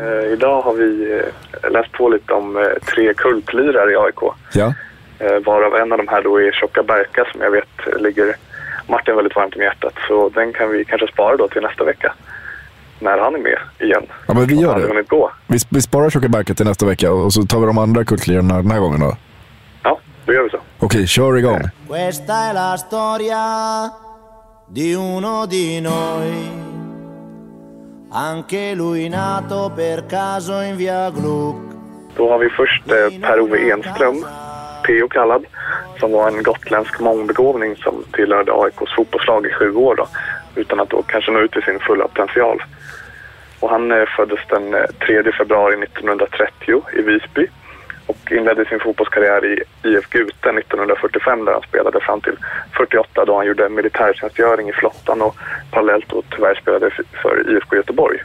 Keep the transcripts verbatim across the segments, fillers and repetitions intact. Eh, idag har vi eh, läst på lite om eh, tre kultlirare i A I K. Ja. Eh, varav en av de här då är Tjocka Berka, som jag vet ligger Martin väldigt varmt om hjärtat. Så den kan vi kanske spara då till nästa vecka när han är med igen. Ja, men vi gör det. Gå. Vi, vi sparar Tjocka Berka till nästa vecka och så tar vi de andra kultlirarna den här gången då. Ja, då gör vi så. Okej, kör igång. Questa è la storia di uno di noi. Anche lui nato per caso in via Gluck. Då har vi först eh, Per-Ove Enström, P O kallad, som var en gotländsk mångbegåvning som tillhörde A I K:s fotbollslag i sju år då, utan att då kanske nå ut till sin fulla potential. Och han eh, föddes den tredje februari nittonhundratrettio i Visby och inledde sin fotbollskarriär i I F G nittonhundrafyrtiofem, där han spelade fram till fyrtioåtta då han gjorde militärtjänstgöring i flottan och parallellt och tyvärr spelade för I F G Göteborg.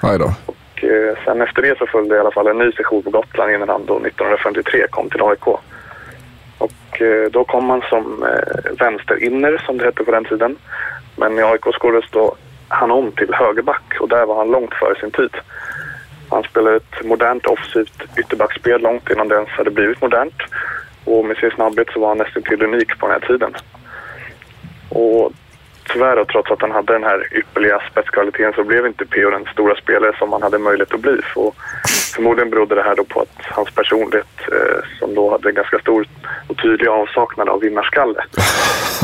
Aj då. Och eh, sen efter det så följde i alla fall en ny session på Gotland innan han då nittonhundrafemtiotre kom till A I K. Och eh, då kom han som eh, vänsterinner, som det hette på den tiden. Men i A I K skåddes då han om till högerback och där var han långt före sin tid. Han spelade ett modernt offensivt ytterbackspel långt innan det ens hade blivit modernt. Och med sin snabbhet så var han nästan till unik på den här tiden. Och tyvärr då, trots att han hade den här ypperliga spetskvaliteten, så blev inte P O den stora spelare som han hade möjlighet att bli. Så förmodligen berodde det här då på att hans personlighet, eh, som då hade en ganska stor och tydlig avsaknad av vinnarskalle.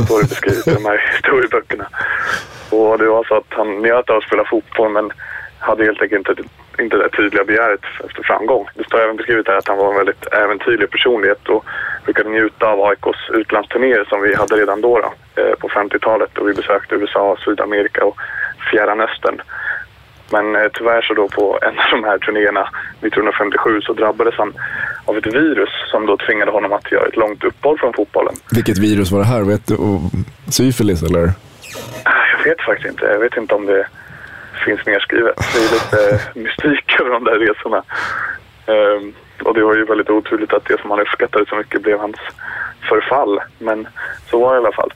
Så det beskrivet i de här historieböckerna. Och det var så att han njöt av att spela fotboll men hade helt enkelt inte inte det tydliga begäret efter framgång. Det står även beskrivet här att han var en väldigt äventyrlig personlighet och brukade njuta av A I K:s utlandsturnéer som vi hade redan då, då eh, på femtiotalet, och vi besökte U S A, Sydamerika och Fjärran Östern. Men eh, tyvärr så då på en av de här turnéerna nittonhundrafemtiosju så drabbades han av ett virus som då tvingade honom att göra ett långt uppehåll från fotbollen. Vilket virus var det här? Vet du? Och syfilis eller? Jag vet faktiskt inte. Jag vet inte om det finns nedskrivet. Det är lite mystik över de där resorna. Um, och det var ju väldigt oturligt att det som han uppskattade så mycket blev hans förfall. Men så var det i alla fall.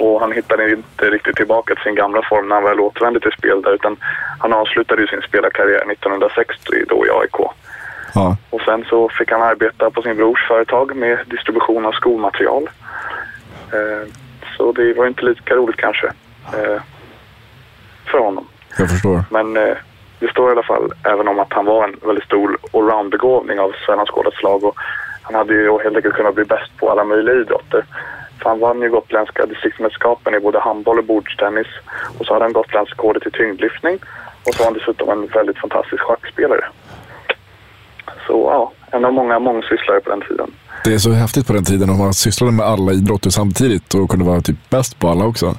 Och han hittade inte riktigt tillbaka till sin gamla form när han väl återvände till spel där, utan han avslutade ju sin spelarkarriär nittonhundrasextio då i A I K. Ja. Och sen så fick han arbeta på sin brors företag med distribution av skomaterial. Uh, så det var inte lika roligt kanske uh, för honom. Jag förstår. Men eh, det står i alla fall även om att han var en väldigt stor allround-begåvning av svenskådats slag, och han hade ju helt enkelt kunnat bli bäst på alla möjliga idrotter. För han vann ju gotländska distriktsmästerskapen i både handboll och bordstennis, och så hade han gotländsk kodet i tyngdlyftning, och så var han dessutom en väldigt fantastisk schackspelare. Så ja, en av många mångsysslare på den tiden. Det är så häftigt på den tiden om man sysslade med alla idrotter samtidigt och kunde vara typ bäst på alla också.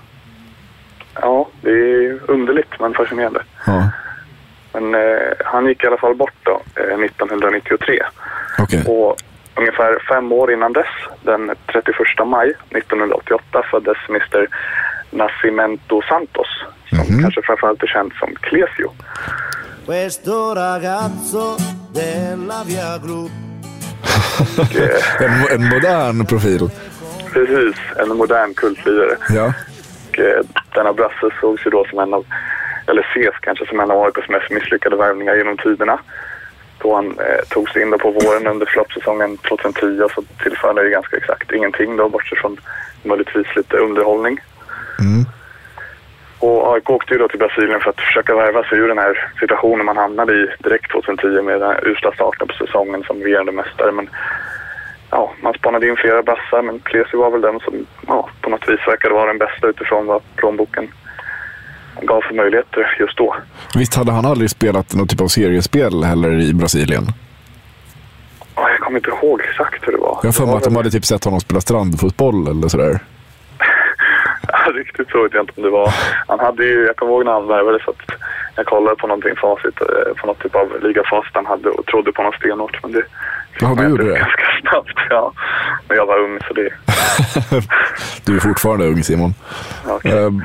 Ja, det är underligt men fascinerande. Ja. Men eh, han gick i alla fall bort då, eh, nittonhundranittiotre. Okay. Och ungefär fem år innan dess, den trettioförsta maj nittonhundraåttioåtta, föddes mister Nascimento Santos. Som mm-hmm. kanske framförallt är känd som Cléssio. en, en modern profil. Precis, en modern kultlirare. Ja. Denna brasse sågs ju då som en av, eller ses kanske som en av A I K:s mest misslyckade värvningar genom tiderna. Då han eh, tog sig in då på våren under floppsäsongen tjugohundratio, så tillförde ju ganska exakt ingenting då, bortsett från möjligtvis lite underhållning. Mm. Och A I K åkte ju då till Brasilien för att försöka värva sig ur den här situationen man hamnade i direkt tjugohundratio med den här usla starten på säsongen som regerande mästare. Men ja, man spanade in flera bassar, men Cléssio var väl den som ja, på något vis verkade vara den bästa utifrån vad plånboken gav för möjligheter just då. Visst hade han aldrig spelat någon typ av seriespel heller i Brasilien? Ja, jag kommer inte ihåg exakt hur det var. Jag får mig att de hade typ sett honom spela strandfotboll eller sådär. Riktigt så vet jag inte om det var. Han hade ju, jag kommer ihåg när han värvade så att jag kollade på någonting facit, på något typ av ligafast han hade och trodde på någon stenort. Men det fick man inte ganska snabbt. Ja. Men jag var ung så det... Du är fortfarande ung, Simon. Okay. Um.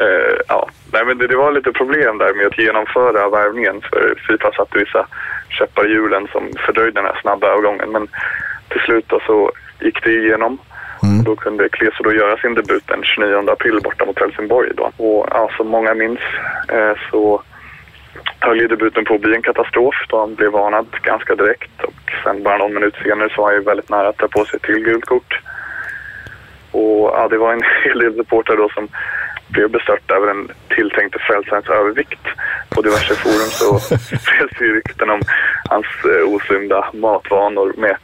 Uh, ja, nej men det, det var lite problem där med att genomföra värvningen för FIFA satte vissa käppar i hjulen som fördröjde den här snabba övergången. Men till slut då så gick det igenom. Mm. Då kunde Cléssio då göra sin debut den tjugonionde april borta mot Helsingborg då. Och ja, som många minns eh, så höll ju debuten på att bli en katastrof då han blev varnad ganska direkt. Och sen bara någon minut senare så var han ju väldigt nära att ta på sig till gult kort. Och ja, det var en hel del supportrar då som blev bestört över den tilltänkte frälsarens övervikt. På diverse forum så spreds ju rykten om hans eh, osynda matvanor med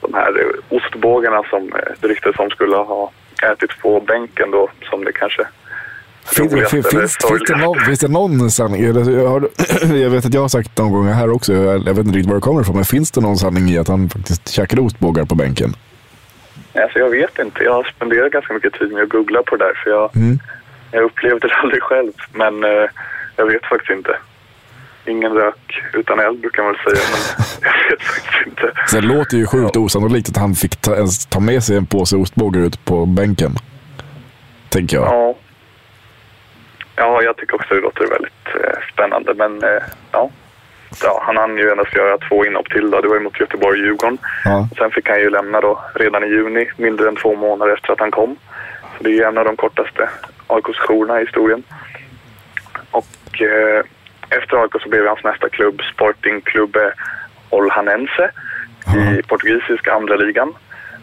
de här ostbågarna som det ryktades som skulle ha ätits på bänken då, som det kanske... Fin, fin, finns, finns, det någon, finns det någon sanning? Jag, har, jag vet att jag har sagt någon gång här också, jag, jag vet inte riktigt var det kommer ifrån, men finns det någon sanning i att han faktiskt käkade ostbågar på bänken? Alltså jag vet inte, jag har spenderat ganska mycket tid med att googla på det där, för jag, mm. jag upplevde det aldrig själv, men eh, jag vet faktiskt inte. Ingen rök utan eld brukar man väl säga, men jag vet faktiskt inte. Det låter ju sjukt ja. osannolikt att han fick ta, ens ta med sig en påse ostbågar ut på bänken, tänker jag. Ja, ja jag tycker också det låter väldigt eh, spännande, men eh, ja. ja. Han hann ju endast göra två inhopp till då, det var ju mot Göteborg och Djurgården. Ja. Sen fick han ju lämna då redan i juni, mindre än två månader efter att han kom. Så det är ju en av de kortaste A I K-skorna i historien. Och... Eh, efter A I K så blev hans nästa klubb Sporting Clube Olhanense mm. i portugisiska andra ligan.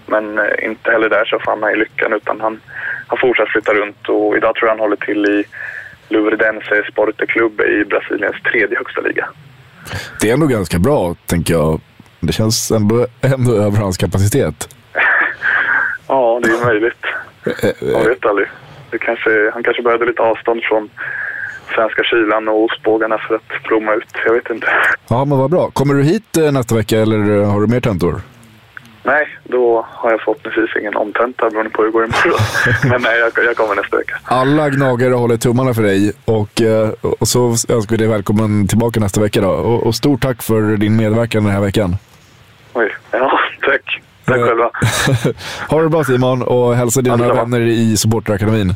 Men eh, inte heller där så fann han i lyckan, utan han har fortsatt flytta runt. Och idag tror jag han håller till i Luverdense Sporting Clube i Brasiliens tredje högsta liga. Det är nog ganska bra, tänker jag. Det känns ändå, ändå över hans kapacitet. Ja, det är möjligt. Jag vet aldrig. Det kanske, han kanske började lite avstånd från... svenska kylan och ostbågarna för att blomma ut. Jag vet inte. Ja, men vad bra. Kommer du hit nästa vecka eller har du mer tentor? Nej, då har jag förhoppningsvis ingen omtenta beroende på hur det går imorgon. Men nej, jag, jag kommer nästa vecka. Alla gnagare håller tummarna för dig. Och, och så önskar vi dig välkommen tillbaka nästa vecka då. Och, och stort tack för din medverkan den här veckan. Oj, ja, tack. Tack själva. Ha det bra, Simon, och hälsa dina alltså, vänner i supporterakademin.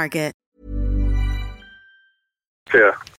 Market. Yeah.